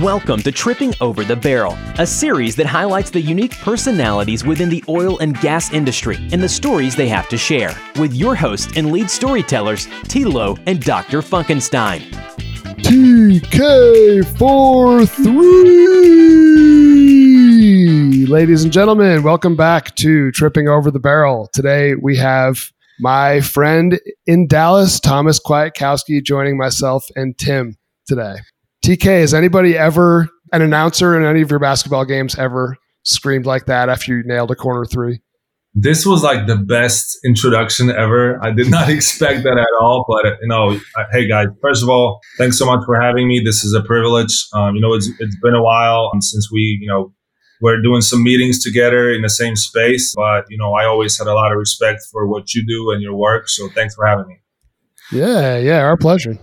Welcome to Tripping Over the Barrel, a series that highlights the unique personalities within the oil and gas industry and the stories they have to share, with your hosts and lead storytellers, Tilo and Dr. Funkenstein. TK43! Ladies and gentlemen, welcome back to Tripping Over the Barrel. Today we have my friend in Dallas, Thomas Kwiatkowski, joining myself and Tim today. TK, has anybody ever, an announcer in any of your basketball games ever screamed like that after you nailed a corner three? This was like the best introduction ever. I did not expect that at all. But, you know, hey, guys, first of all, thanks so much for having me. This is a privilege. It's been a while since we, we're doing some meetings together in the same space. But, I always had a lot of respect for what you do and your work. So thanks for having me. Yeah, our pleasure.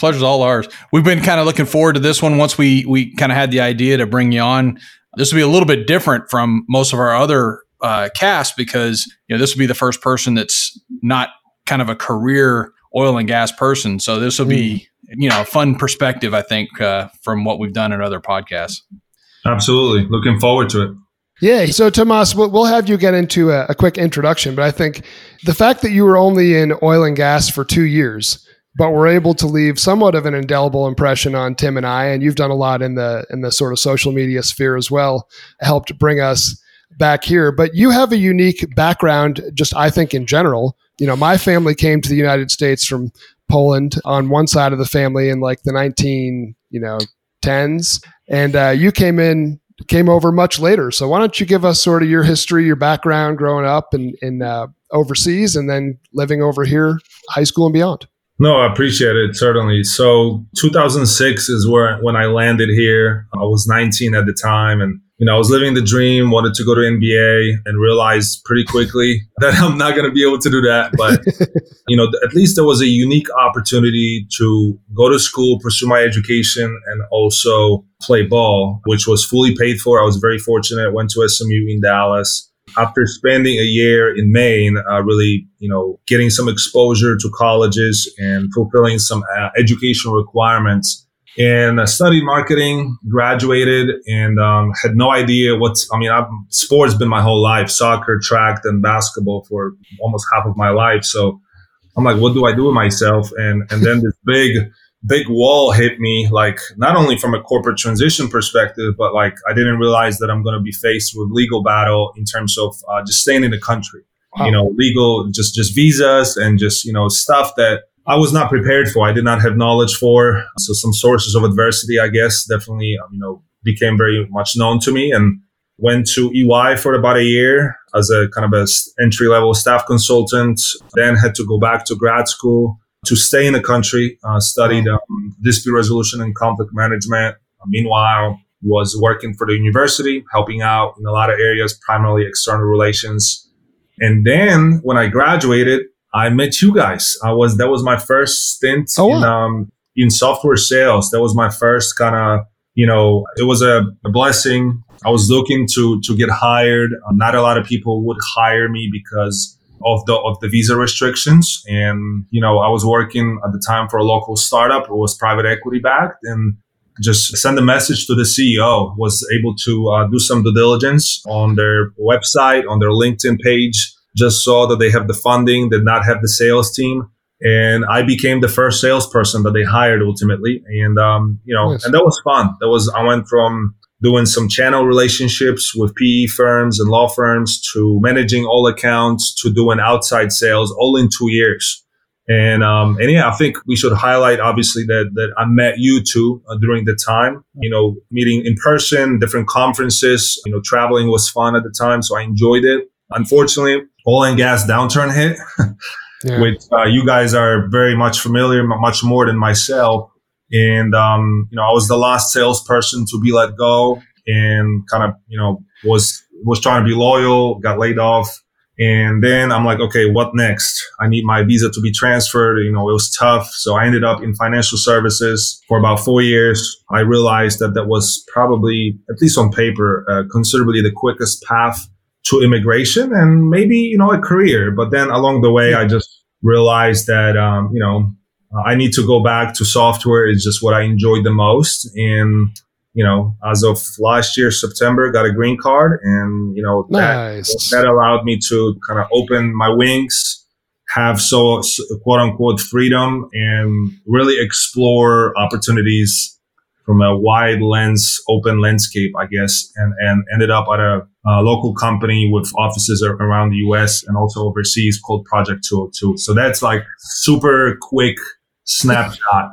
Pleasure's all ours. We've been kind of looking forward to this one. Once we kind of had the idea to bring you on, this will be a little bit different from most of our other cast because this will be the first person that's not kind of a career oil and gas person. So this will be a fun perspective, I think, from what we've done in other podcasts. Absolutely, looking forward to it. Yeah. So, Tomas, we'll have you get into a quick introduction, but I think the fact that you were only in oil and gas for 2 years. But we're able to leave somewhat of an indelible impression on Tim and I, and you've done a lot in the sort of social media sphere as well, helped bring us back here. But you have a unique background, just I think in general. My family came to the United States from Poland on one side of the family in like the 1910s, and you came over much later. So why don't you give us sort of your history, your background growing up and overseas, and then living over here, high school and beyond. No, I appreciate it, certainly. So 2006 is when I landed here. I was 19 at the time, and I was living the dream, wanted to go to NBA, and realized pretty quickly that I'm not going to be able to do that. But, at least there was a unique opportunity to go to school, pursue my education, and also play ball, which was fully paid for. I was very fortunate. Went to SMU in Dallas. After spending a year in Maine, really, getting some exposure to colleges and fulfilling some educational requirements, and studied marketing, graduated, and had no idea sports been my whole life, soccer, track, and basketball for almost half of my life. So I'm like, what do I do with myself? And then this big wall hit me, like not only from a corporate transition perspective, but like I didn't realize that I'm going to be faced with legal battle in terms of just staying in the country. Wow. Legal, just visas and just, stuff that I was not prepared for. I did not have knowledge for. So some sources of adversity, I guess, definitely, became very much known to me, and went to EY for about a year as a kind of a entry-level staff consultant, then had to go back to grad school to stay in the country, studied dispute resolution and conflict management. Meanwhile, was working for the university, helping out in a lot of areas, primarily external relations. And then when I graduated, I met you guys. That was my first stint in software sales. That was my first kind of, it was a blessing. I was looking to get hired. Not a lot of people would hire me because of the visa restrictions. And, I was working at the time for a local startup. It was private equity backed, and just send a message to the CEO, was able to do some due diligence on their website, on their LinkedIn page, just saw that they have the funding, did not have the sales team. And I became the first salesperson that they hired ultimately. And, nice. And that was fun. I went from doing some channel relationships with PE firms and law firms to managing all accounts to doing outside sales, all in 2 years. And yeah, I think we should highlight obviously that I met you two during the time, meeting in person, different conferences, traveling was fun at the time. So I enjoyed it. Unfortunately, oil and gas downturn hit, yeah. Which you guys are very much familiar, much more than myself. And, I was the last salesperson to be let go, and kind of, was trying to be loyal, got laid off. And then I'm like, okay, what next? I need my visa to be transferred. It was tough. So I ended up in financial services for about 4 years. I realized that was probably, at least on paper, considerably the quickest path to immigration and maybe, a career. But then along the way, I just realized that, I need to go back to software. It's just what I enjoyed the most. And you know, as of last year, September, got a green card. And, you know, that allowed me to kind of open my wings, have quote unquote freedom, and really explore opportunities from a wide lens, open landscape, I guess, and ended up at a local company with offices around the US and also overseas called Project 202. So that's like super quick snapshot.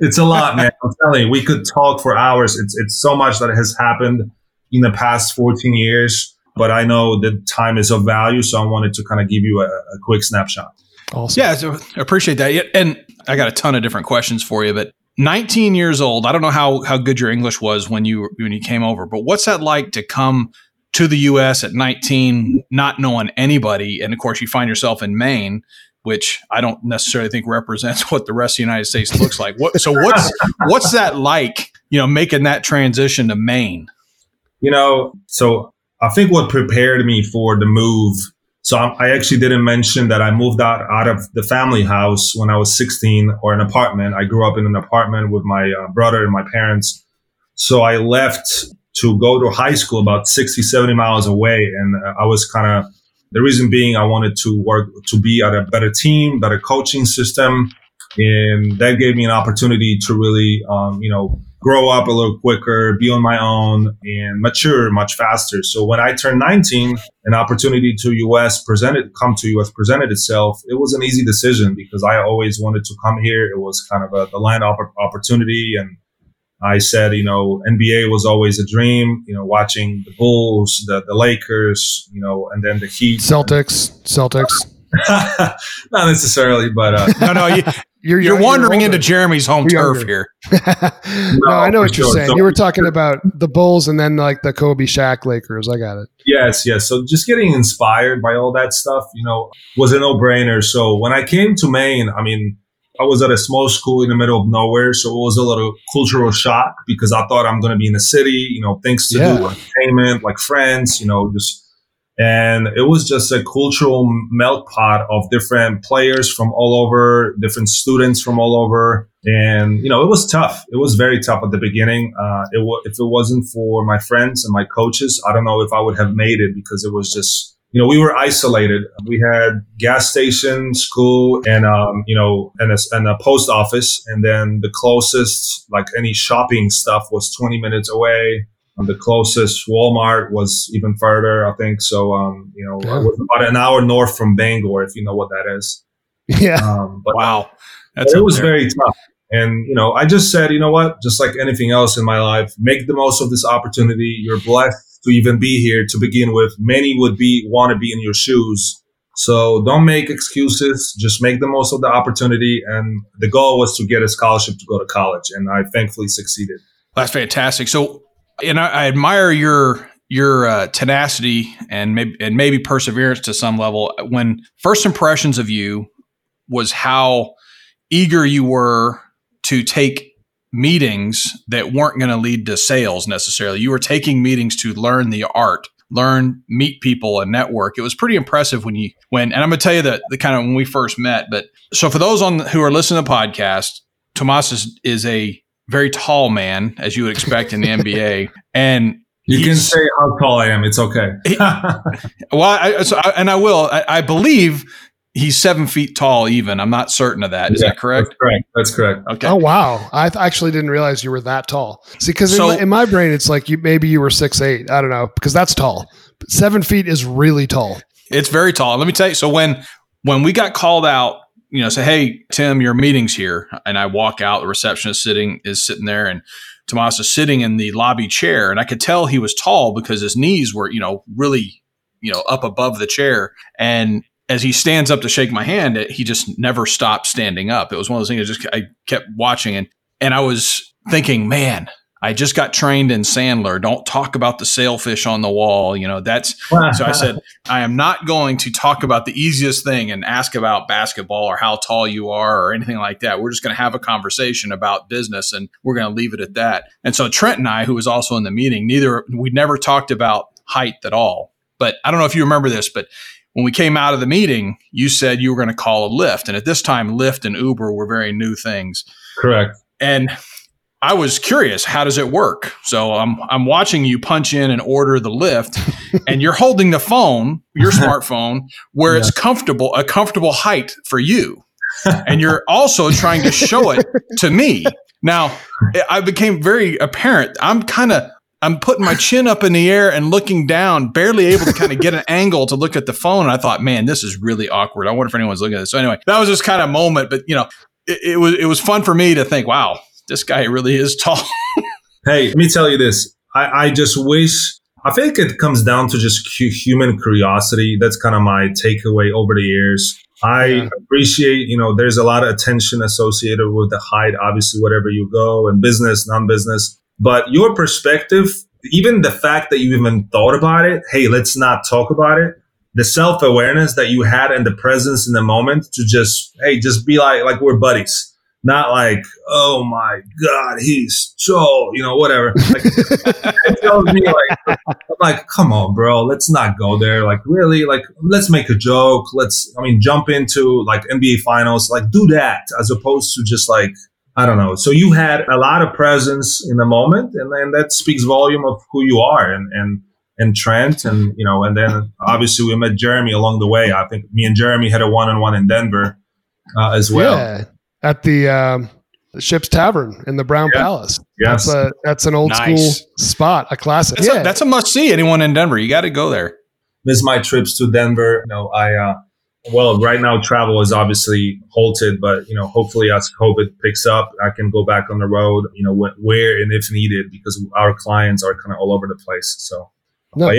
It's a lot, man. I'm telling you, we could talk for hours. It's so much that has happened in the past 14 years, but I know that time is of value. So I wanted to kind of give you a quick snapshot. Awesome. Yeah, so I appreciate that. And I got a ton of different questions for you, but 19 years old, I don't know how good your English was when you came over, but what's that like to come to the US at 19, not knowing anybody? And of course, you find yourself in Maine, which I don't necessarily think represents what the rest of the United States looks like. So what's that like, you know, making that transition to Maine? You know, so I think what prepared me for the move. So I actually didn't mention that I moved out of the family house when I was 16, or an apartment. I grew up in an apartment with my brother and my parents. So I left to go to high school about 60, 70 miles away. And I was kind of, the reason being I wanted to work, to be at a better team, better coaching system. And that gave me an opportunity to really, grow up a little quicker, be on my own, and mature much faster. So when I turned 19, an opportunity to come to US presented itself. It was an easy decision because I always wanted to come here. It was kind of a land opportunity. And I said, you know, NBA was always a dream, you know, watching the Bulls, the Lakers, you know, and then the Heat. Celtics. Not necessarily, but You're wandering into Jeremy's home turf here. No, I know what you're saying. So you were talking about the Bulls and then like the Kobe, Shaq, Lakers. I got it. Yes. So just getting inspired by all that stuff, you know, was a no-brainer. So when I came to Maine, I mean, I was at a small school in the middle of nowhere. So it was a little cultural shock because I thought I'm going to be in a city, you know, things to do, entertainment, like friends, you know, just. And it was just a cultural melt pot of different players from all over, different students from all over. And, you know, it was tough. It was very tough at the beginning. If it wasn't for my friends and my coaches, I don't know if I would have made it because it was just, you know, we were isolated. We had gas station, school, and, and a post office. And then the closest, like any shopping stuff, was 20 minutes away. The closest Walmart was even further, I think. So, I was about an hour north from Bangor, if you know what that is. Yeah. It was very tough. And, you know, I just said, you know what, just like anything else in my life, make the most of this opportunity. You're blessed to even be here to begin with. Many would want to be in your shoes. So don't make excuses. Just make the most of the opportunity. And the goal was to get a scholarship to go to college. And I thankfully succeeded. That's fantastic. So, and I admire your tenacity and maybe perseverance to some level. When first impressions of you was how eager you were to take meetings that weren't going to lead to sales necessarily. You were taking meetings to learn the art, meet people and network. It was pretty impressive and I'm going to tell you the kind of when we first met. But so for those who are listening to the podcast, Tomas is a very tall man, as you would expect in the NBA. And you can say how tall I am. It's okay. I will. I believe he's 7 feet tall even. I'm not certain of that. Is that correct? That's correct. Okay. Oh, wow. I actually didn't realize you were that tall. See, because in my brain, it's like maybe you were 6'8". I don't know, because that's tall. But 7 feet is really tall. It's very tall. Let me tell you. So when we got called out, you know, say, hey, Tim, your meeting's here. And I walk out, the receptionist is sitting there, and Tomas is sitting in the lobby chair. And I could tell he was tall because his knees were, you know, really, you know, up above the chair. And as he stands up to shake my hand, he just never stopped standing up. It was one of those things I kept watching. And I was thinking, man, I just got trained in Sandler. Don't talk about the sailfish on the wall. You know, that's so I said, I am not going to talk about the easiest thing and ask about basketball or how tall you are or anything like that. We're just going to have a conversation about business and we're going to leave it at that. And so Trent and I, who was also in the meeting, we never talked about height at all. But I don't know if you remember this, but when we came out of the meeting, you said you were going to call a Lyft. And at this time, Lyft and Uber were very new things. Correct. And I was curious, how does it work? So I'm watching you punch in and order the lift, and you're holding the phone, your smartphone, where it's comfortable, a comfortable height for you. And you're also trying to show it to me. Now, I became very apparent. I'm putting my chin up in the air and looking down, barely able to kind of get an angle to look at the phone. And I thought, man, this is really awkward. I wonder if anyone's looking at this. So anyway, that was just kind of a moment, but you know, it was fun for me to think, wow, this guy really is tall. Hey, let me tell you this. I just wish, I think it comes down to just human curiosity. That's kind of my takeaway over the years. I appreciate, you know, there's a lot of attention associated with the height, obviously, wherever you go, and business, non-business. But your perspective, even the fact that you even thought about it, hey, let's not talk about it. The self-awareness that you had and the presence in the moment to just, hey, just be like we're buddies. Not like, oh my God, he's so, you know, whatever. Like, it tells me like, come on, bro, let's not go there. Like, really? Like, let's make a joke. Let's jump into like NBA finals, like do that as opposed to just like, I don't know. So you had a lot of presence in the moment, and then that speaks volume of who you are and Trent, and, you know, and then obviously we met Jeremy along the way. I think me and Jeremy had a one-on-one in Denver as well. Yeah. At the Ship's Tavern in the Brown Palace. Yes. That's an old school spot, a classic. That's a must see. Anyone in Denver, you got to go there. Miss my trips to Denver. You know, I right now travel is obviously halted, but you know, hopefully as COVID picks up, I can go back on the road. You know, where and if needed, because our clients are kind of all over the place. So, nice. But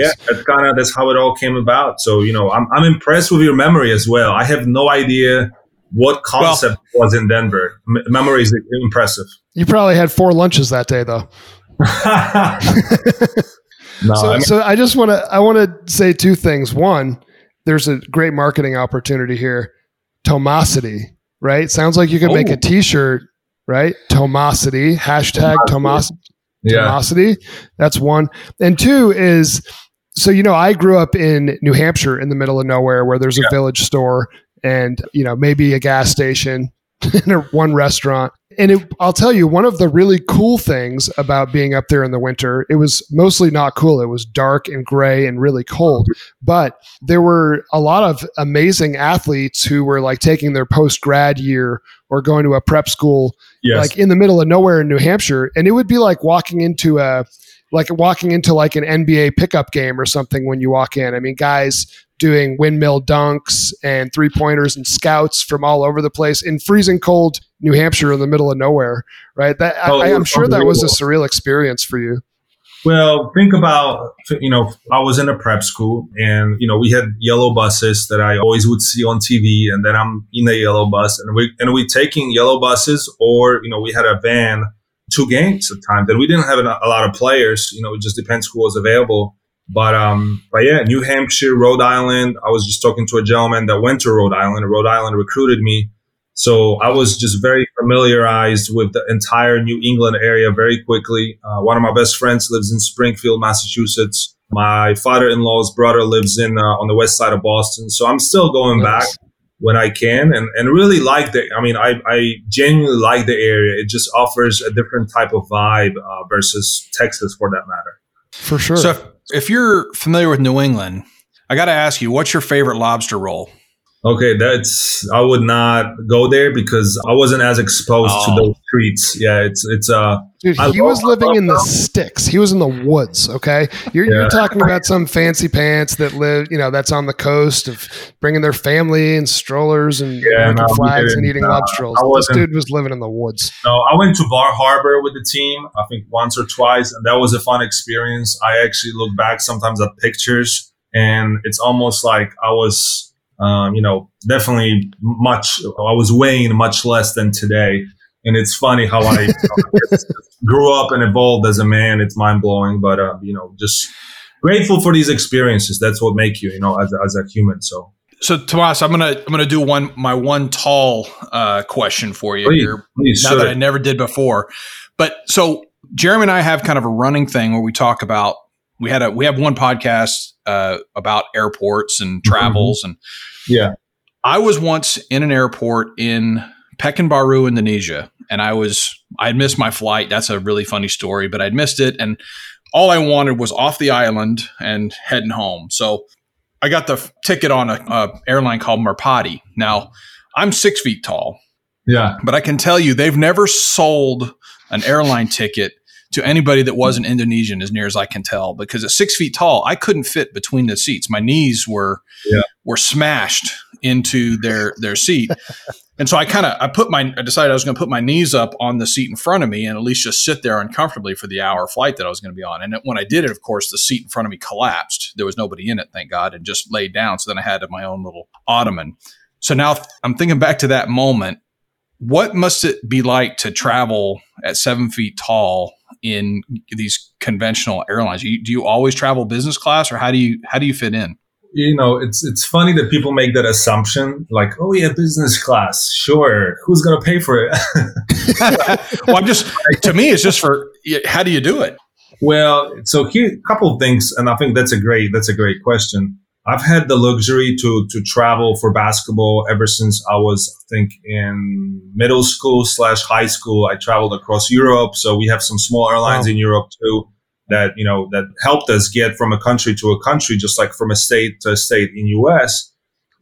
yeah, that's how it all came about. So you know, I'm impressed with your memory as well. I have no idea what concept was in Denver. Memory is impressive. You probably had 4 lunches that day, though. So I just want to say 2 things. One, there's a great marketing opportunity here. Tomosity, right? Sounds like you could make a T-shirt, right? Tomosity, hashtag Tomosity. Yeah. Tomosity. That's one. And 2 is, so you know, I grew up in New Hampshire in the middle of nowhere where there's a village store. And, you know, maybe a gas station and one restaurant. And I'll tell you, one of the really cool things about being up there in the winter, it was mostly not cool. It was dark and gray and really cold. But there were a lot of amazing athletes who were like taking their post-grad year or going to a prep school, like in the middle of nowhere in New Hampshire. And it would be like walking into an NBA pickup game or something when you walk in. I mean, guys doing windmill dunks and 3-pointers and scouts from all over the place in freezing cold New Hampshire in the middle of nowhere, right? I'm sure that was a surreal experience for you. Well, think about, you know, I was in a prep school and, you know, we had yellow buses that I always would see on TV. And then I'm in a yellow bus and we taking yellow buses, or, you know, we had a van 2 games at times, and we didn't have a lot of players. You know, it just depends who was available. But yeah, New Hampshire, Rhode Island. I was just talking to a gentleman that went to Rhode Island. Rhode Island recruited me. So I was just very familiarized with the entire New England area very quickly. One of my best friends lives in Springfield, Massachusetts. My father-in-law's brother lives in on the west side of Boston. So I'm still going back when I can and really like the, I mean, I genuinely like the area. It just offers a different type of vibe versus Texas, for that matter. For sure. So if you're familiar with New England, I got to ask you, what's your favorite lobster roll? Okay, I would not go there because I wasn't as exposed to those treats. Yeah, it's dude, he was living in the sticks. He was in the woods, okay? You're talking about some fancy pants that live, you know, that's on the coast, of bringing their family and strollers and flags and eating lobster rolls. This dude was living in the woods. No, I went to Bar Harbor with the team, I think once or twice, and that was a fun experience. I actually look back sometimes at pictures, and it's almost like I was definitely I was weighing much less than today. And it's funny how I grew up and evolved as a man. It's mind blowing, but, just grateful for these experiences. That's what make you, you know, as a human. So Thomas, I'm going to do my one tall, question for you here. Please, that I never did before. But so Jeremy and I have kind of a running thing where we talk about, we have one podcast about airports and travels, and I was once in an airport in Pekanbaru, Indonesia, and I'd missed my flight. That's a really funny story, but I'd missed it, and all I wanted was off the island and heading home. So I got the ticket on a airline called Merpati. Now, I'm 6 feet tall. Yeah. But I can tell you, they've never sold an airline ticket to anybody that wasn't Indonesian, as near as I can tell, because at 6 feet tall, I couldn't fit between the seats. My knees were smashed into their seat. And so I decided I was going to put my knees up on the seat in front of me and at least just sit there uncomfortably for the hour flight that I was going to be on. And when I did it, of course, the seat in front of me collapsed. There was nobody in it, thank God, and just laid down. So then I had my own little ottoman. So now I'm thinking back to that moment. What must it be like to travel at 7 feet tall in these conventional airlines? Do you always travel business class, or how do you fit in? You know, it's funny that people make that assumption, like, oh yeah, business class, sure. Who's gonna pay for it? Well, how do you do it? Well, so here a couple of things, and I think that's a great question. I've had the luxury to travel for basketball ever since I was, I think, in middle school / high school. I traveled across Europe. So we have some small airlines in Europe too that helped us get from a country to a country, just like from a state to a state in US.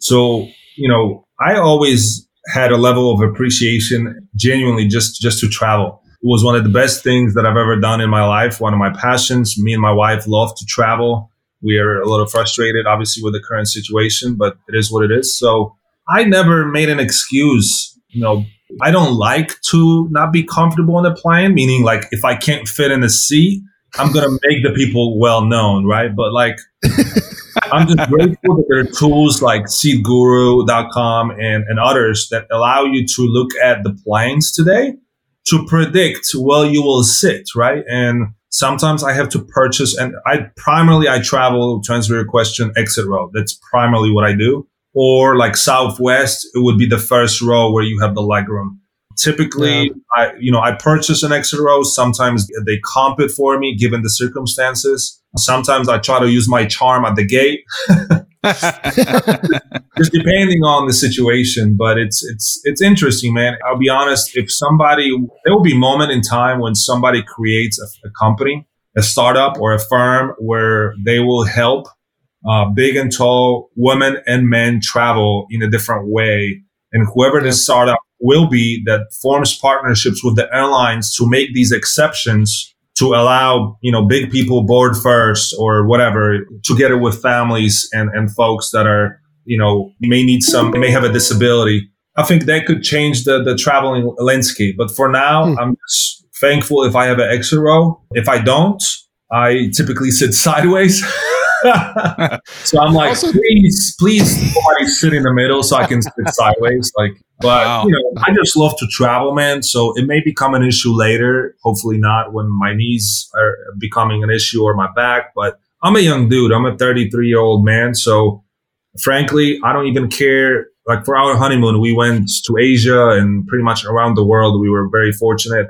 So, you know, I always had a level of appreciation genuinely just to travel. It was one of the best things that I've ever done in my life, one of my passions. Me and my wife love to travel. We are a little frustrated, obviously, with the current situation, but it is what it is. So I never made an excuse. You know, I don't like to not be comfortable on the plane, meaning like if I can't fit in a seat, I'm going to make the people well known, right? But like, I'm just grateful that there are tools like SeatGuru.com and others that allow you to look at the planes today to predict where you will sit, right? And sometimes I have to purchase, and I primarily travel, to answer your question, exit row. That's primarily what I do. Or like Southwest, it would be the first row where you have the legroom. Typically, I purchase an exit row. Sometimes they comp it for me, given the circumstances. Sometimes I try to use my charm at the gate, just depending on the situation. But it's interesting, man. I'll be honest. There will be a moment in time when somebody creates a company, a startup or a firm where they will help big and tall women and men travel in a different way. And whoever this startup will be that forms partnerships with the airlines to make these exceptions to allow, you know, big people board first or whatever, together with families and folks that are, you know, may have a disability. I think that could change the traveling landscape. But for now, I'm just thankful if I have an exit row. If I don't, I typically sit sideways. So I'm like, please, nobody sit in the middle so I can sit sideways. Like, but you know, I just love to travel, man. So it may become an issue later. Hopefully not when my knees are becoming an issue or my back. But I'm a young dude. I'm a 33-year-old man. So frankly, I don't even care. Like for our honeymoon, we went to Asia and pretty much around the world. We were very fortunate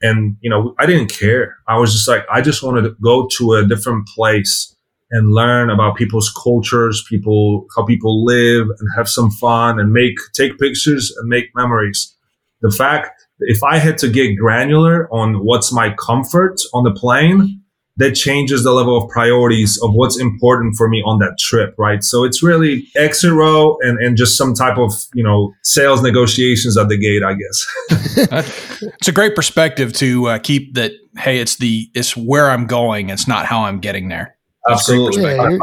and you know, I didn't care. I was just like, I just wanted to go to a different place and learn about people's cultures, how people live, and have some fun and take pictures and make memories. The fact, if I had to get granular on what's my comfort on the plane, that changes the level of priorities of what's important for me on that trip, right? So it's really exit row and just some type of, you know, sales negotiations at the gate, I guess. It's a great perspective to keep that, hey, it's where I'm going. It's not how I'm getting there. Absolutely. 100%.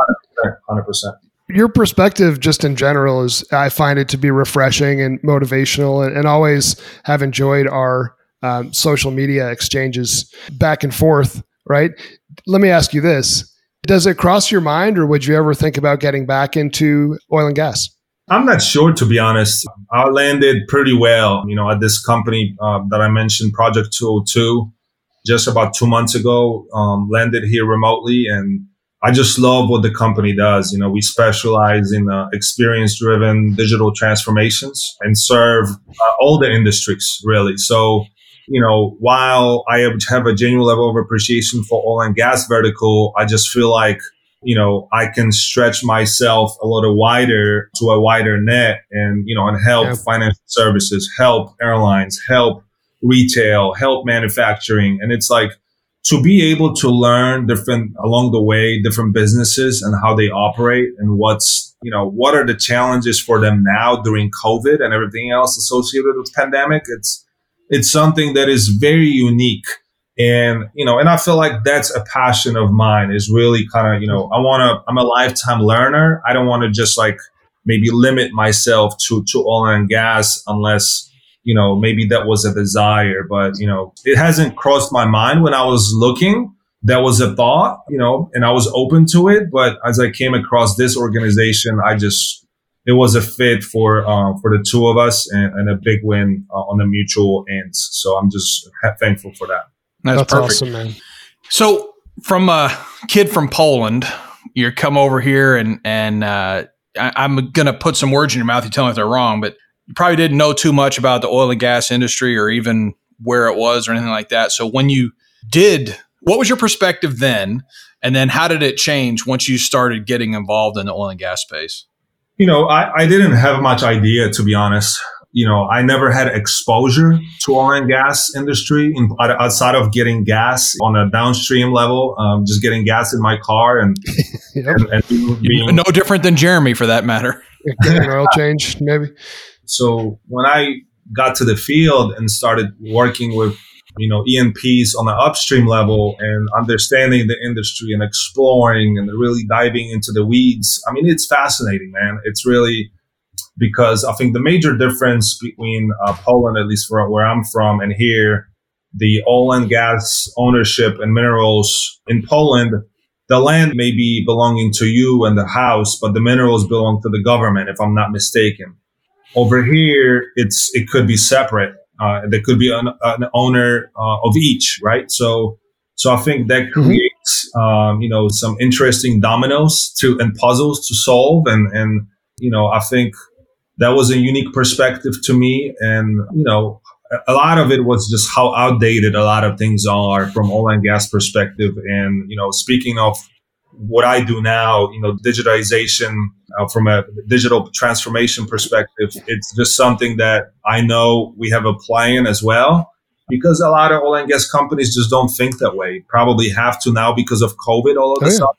100%. Your perspective just in general is, I find it to be refreshing and motivational and always have enjoyed our social media exchanges back and forth, right? Let me ask you this. Does it cross your mind or would you ever think about getting back into oil and gas? I'm not sure, to be honest. I landed pretty well, you know, at this company that I mentioned, Project 202, just about 2 months ago, landed here remotely and I just love what the company does. You know, we specialize in experience-driven digital transformations and serve all the industries, really. So, you know, while I have a genuine level of appreciation for oil and gas vertical, I just feel like you know, I can stretch myself a little wider to a wider net and, you know, and help financial services, help airlines, help retail, help manufacturing. And it's like to be able to learn different along the way, different businesses and how they operate and what's, you know, what are the challenges for them now during COVID and everything else associated with pandemic. It's something that is very unique. And, you know, and I feel like that's a passion of mine is really kind of, you know, I'm a lifetime learner. I don't want to just like maybe limit myself to oil and gas unless, you know, maybe that was a desire, but, you know, it hasn't crossed my mind when I was looking. That was a thought, you know, and I was open to it. But as I came across this organization, it was a fit for the two of us and a big win on the mutual ends. So I'm just thankful for that. That's perfect. Awesome, man. So from a kid from Poland, you come over here and I'm going to put some words in your mouth. You tell me if they're wrong, but you probably didn't know too much about the oil and gas industry or even where it was or anything like that. So when you did, what was your perspective then? And then how did it change once you started getting involved in the oil and gas space? You know, I didn't have much idea, to be honest. You know, I never had exposure to oil and gas industry outside of getting gas on a downstream level, just getting gas in my car and, and being no different than Jeremy for that matter. An oil change, maybe. So when I got to the field and started working with, you know, E&Ps on the upstream level and understanding the industry and exploring and really diving into the weeds, I mean, it's fascinating, man. It's really... Because I think the major difference between Poland, at least for where I'm from, and here, the oil and gas ownership and minerals in Poland, the land may be belonging to you and the house, but the minerals belong to the government, if I'm not mistaken. Over here, it could be separate. There could be an owner of each, right? So I think that creates you know, some interesting dominoes to and puzzles to solve, and you know, I think that was a unique perspective to me. And, you know, a lot of it was just how outdated a lot of things are from oil and gas perspective. And, you know, speaking of what I do now, you know, digitization from a digital transformation perspective, it's just something that I know we have a play in as well, because a lot of oil and gas companies just don't think that way. Probably have to now because of COVID all of a sudden.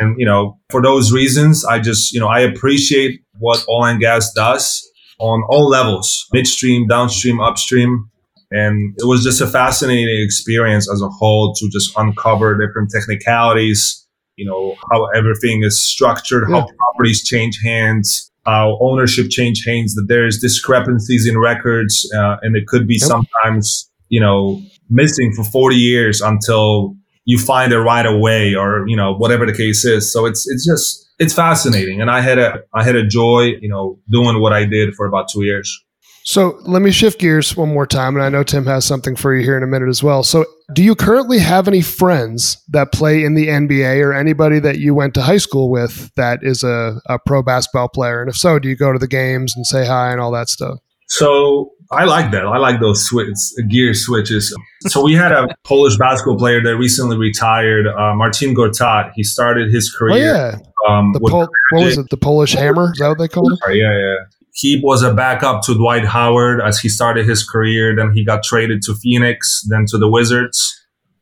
And, you know, for those reasons, I just, you know, I appreciate what oil and gas does on all levels, midstream, downstream, upstream. And it was just a fascinating experience as a whole to just uncover different technicalities, you know, how everything is structured, how properties change hands, how ownership change hands, that there's discrepancies in records. And it could be sometimes, you know, missing for 40 years until you find it right away, or, you know, whatever the case is. So it's fascinating. And I had a joy, you know, doing what I did for about 2 years. So let me shift gears one more time. And I know Tim has something for you here in a minute as well. So do you currently have any friends that play in the NBA or anybody that you went to high school with that is a pro basketball player? And if so, do you go to the games and say hi and all that stuff? So I like that. I like those gear switches. So we had a Polish basketball player that recently retired, Martin Gortat. He started his career. What was it? The Polish Hammer? Is that what they called it? Yeah. He was a backup to Dwight Howard as he started his career. Then he got traded to Phoenix, then to the Wizards,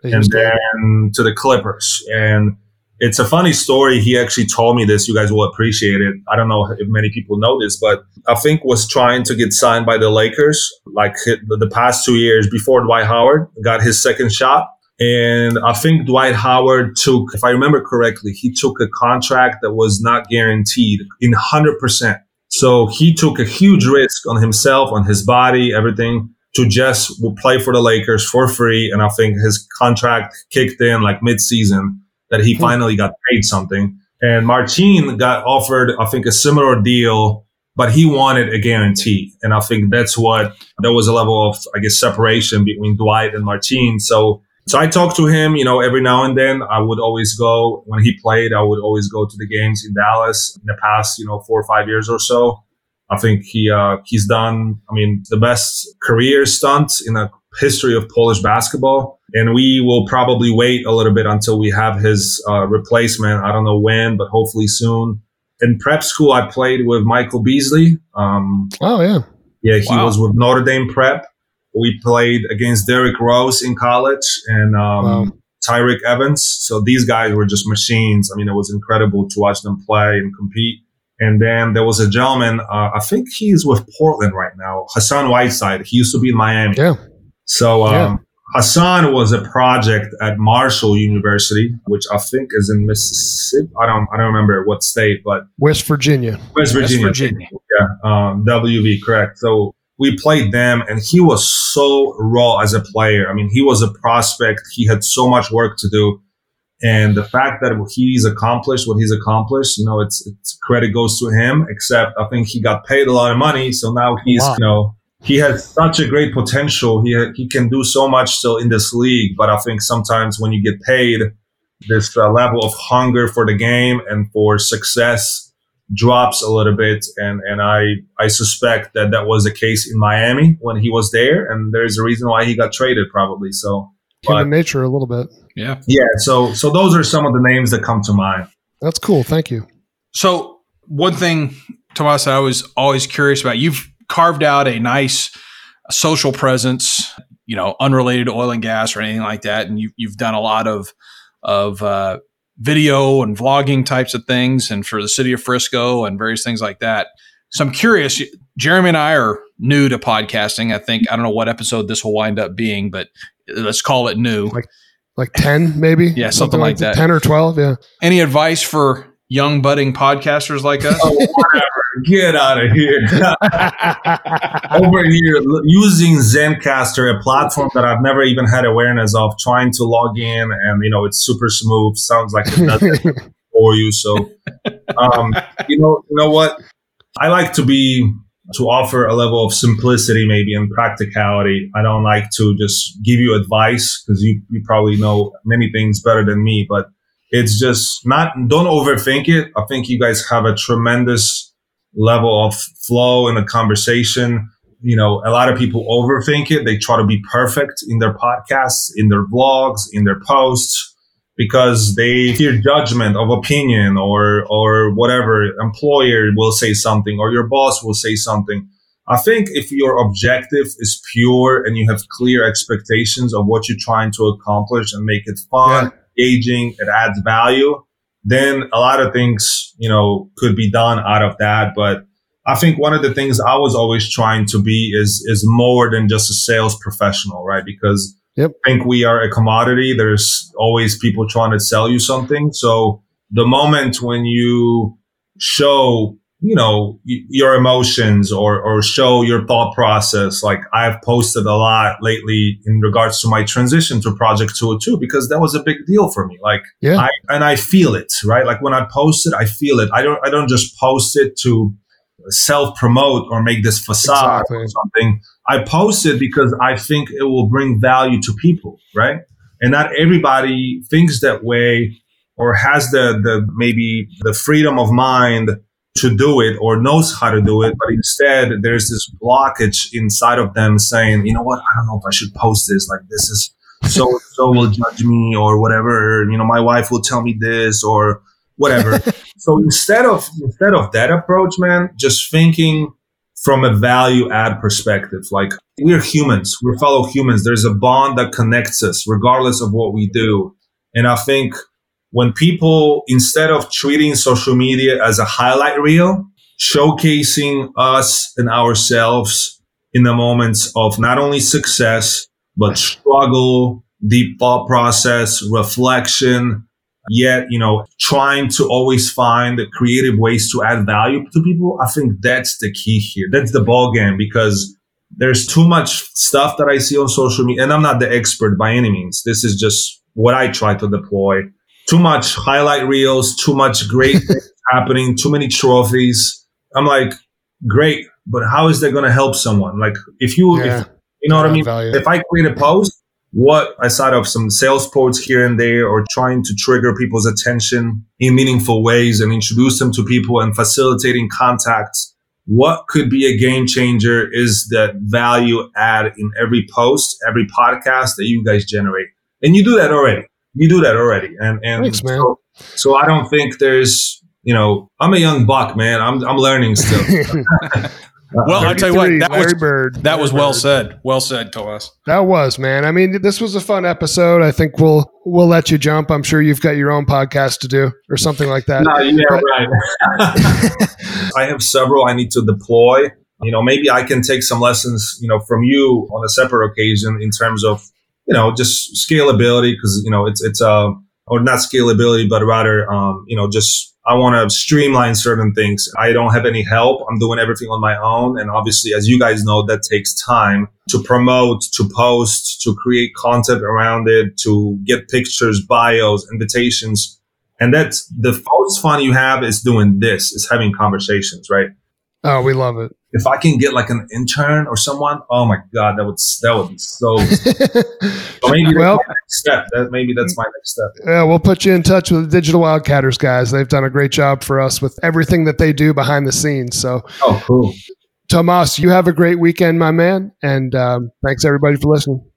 and then to the Clippers. And it's a funny story. He actually told me this. You guys will appreciate it. I don't know if many people know this, but I think was trying to get signed by the Lakers like the past 2 years before Dwight Howard got his second shot. And I think Dwight Howard took, if I remember correctly, he took a contract that was not guaranteed in 100%. So he took a huge risk on himself, on his body, everything, to just play for the Lakers for free. And I think his contract kicked in like mid-season, that he finally got paid something. And Martin got offered, I think, a similar deal, but he wanted a guarantee. And I think that's what, there was a level of, I guess, separation between Dwight and Martin. So I talked to him, you know, every now and then. I would always go, when he played, I would always go to the games in Dallas in the past, you know, 4 or 5 years or so. I think he's done, I mean, the best career stunt in the history of Polish basketball. And we will probably wait a little bit until we have his replacement. I don't know when, but hopefully soon. In prep school, I played with Michael Beasley. He was with Notre Dame Prep. We played against Derrick Rose in college and Tyreke Evans. So these guys were just machines. I mean, it was incredible to watch them play and compete. And then there was a gentleman, I think he's with Portland right now, Hassan Whiteside. He used to be in Miami. Yeah. So Hassan was a project at Marshall University, which I think is in Mississippi. I don't remember what state, but West Virginia. Yeah. WV, correct. So we played them, and he was so raw as a player. I mean, he was a prospect. He had so much work to do. And the fact that he's accomplished, you know, it's credit goes to him, except I think he got paid a lot of money. So now he's, wow. You know, he has such a great potential. He can do so much still in this league. But I think sometimes when you get paid, this level of hunger for the game and for success drops a little bit. And I suspect that was the case in Miami when he was there. And there's a reason why he got traded probably. So human nature a little bit. Yeah. Yeah. So those are some of the names that come to mind. That's cool. Thank you. So one thing, Thomas, I was always curious about, you've carved out a nice social presence, you know, unrelated to oil and gas or anything like that. And you've done a lot of video and vlogging types of things, and for the city of Frisco and various things like that. So I'm curious, Jeremy and I are new to podcasting. I don't know what episode this will wind up being, but let's call it new. Like 10 maybe? Yeah, something like that. 10 or 12, yeah. Any advice for young budding podcasters like us? Oh, whatever. Get out of here. Over here, using ZenCaster, a platform that I've never even had awareness of, trying to log in, and, you know, it's super smooth. Sounds like it does it for you. So, you know what? I like to offer a level of simplicity maybe and practicality. I don't like to just give you advice because you probably know many things better than me, but it's just don't overthink it. I think you guys have a tremendous level of flow in the conversation. You know, a lot of people overthink it. They try to be perfect in their podcasts, in their vlogs, in their posts, because they fear judgment of opinion or whatever. Employer will say something or your boss will say something. I think if your objective is pure and you have clear expectations of what you're trying to accomplish and make it fun, engaging, it adds value, then a lot of things, you know, could be done out of that. But I think one of the things I was always trying to be is more than just a sales professional, right? Because I think we are a commodity. There's always people trying to sell you something. So the moment when you show, you know, your emotions or show your thought process, like I've posted a lot lately in regards to my transition to Project 202, because that was a big deal for me. I feel it, right? Like when I post it, I feel it. I don't just post it to self-promote or make this facade or something. I post it because I think it will bring value to people, right? And not everybody thinks that way or has the maybe the freedom of mind to do it or knows how to do it. But instead, there's this blockage inside of them saying, you know what, I don't know if I should post this. Like this is so will judge me or whatever. You know, my wife will tell me this or whatever. So instead of that approach, man, just thinking from a value add perspective, like we're humans, we're fellow humans. There's a bond that connects us regardless of what we do. And I think when people, instead of treating social media as a highlight reel, showcasing us and ourselves in the moments of not only success, but struggle, deep thought process, reflection, yet, you know, trying to always find creative ways to add value to people. I think that's the key here. That's the ball game, because there's too much stuff that I see on social media, and I'm not the expert by any means. This is just what I try to deploy. Too much highlight reels, too much great things happening, too many trophies. I'm like, great, but how is that going to help someone? Like if you know what I mean? Value. If I create a post, what aside of some sales quotes here and there or trying to trigger people's attention in meaningful ways and introduce them to people and facilitating contacts, what could be a game changer is that value add in every post, every podcast that you guys generate. And you do that already. And thanks, man. So I don't think there's, you know, I'm a young buck, man. I'm learning still. Well, I'll tell you what, that was well said. Well said, Thomas. That was, man. I mean, this was a fun episode. I think we'll let you jump. I'm sure you've got your own podcast to do or something like that. No, yeah, right. I have several I need to deploy. You know, maybe I can take some lessons, you know, from you on a separate occasion in terms of, you know, just scalability, because, you know, it's or not scalability, but rather, you know, just I want to streamline certain things. I don't have any help. I'm doing everything on my own. And obviously, as you guys know, that takes time to promote, to post, to create content around it, to get pictures, bios, invitations. And that's the most fun you have is doing this, is having conversations, right? Oh, we love it. If I can get like an intern or someone, oh my God, that would be so. So maybe that's my next step. Maybe that's my next step. Yeah, we'll put you in touch with the Digital Wildcatters guys. They've done a great job for us with everything that they do behind the scenes. So, oh, cool. Tomas, you have a great weekend, my man, and thanks everybody for listening.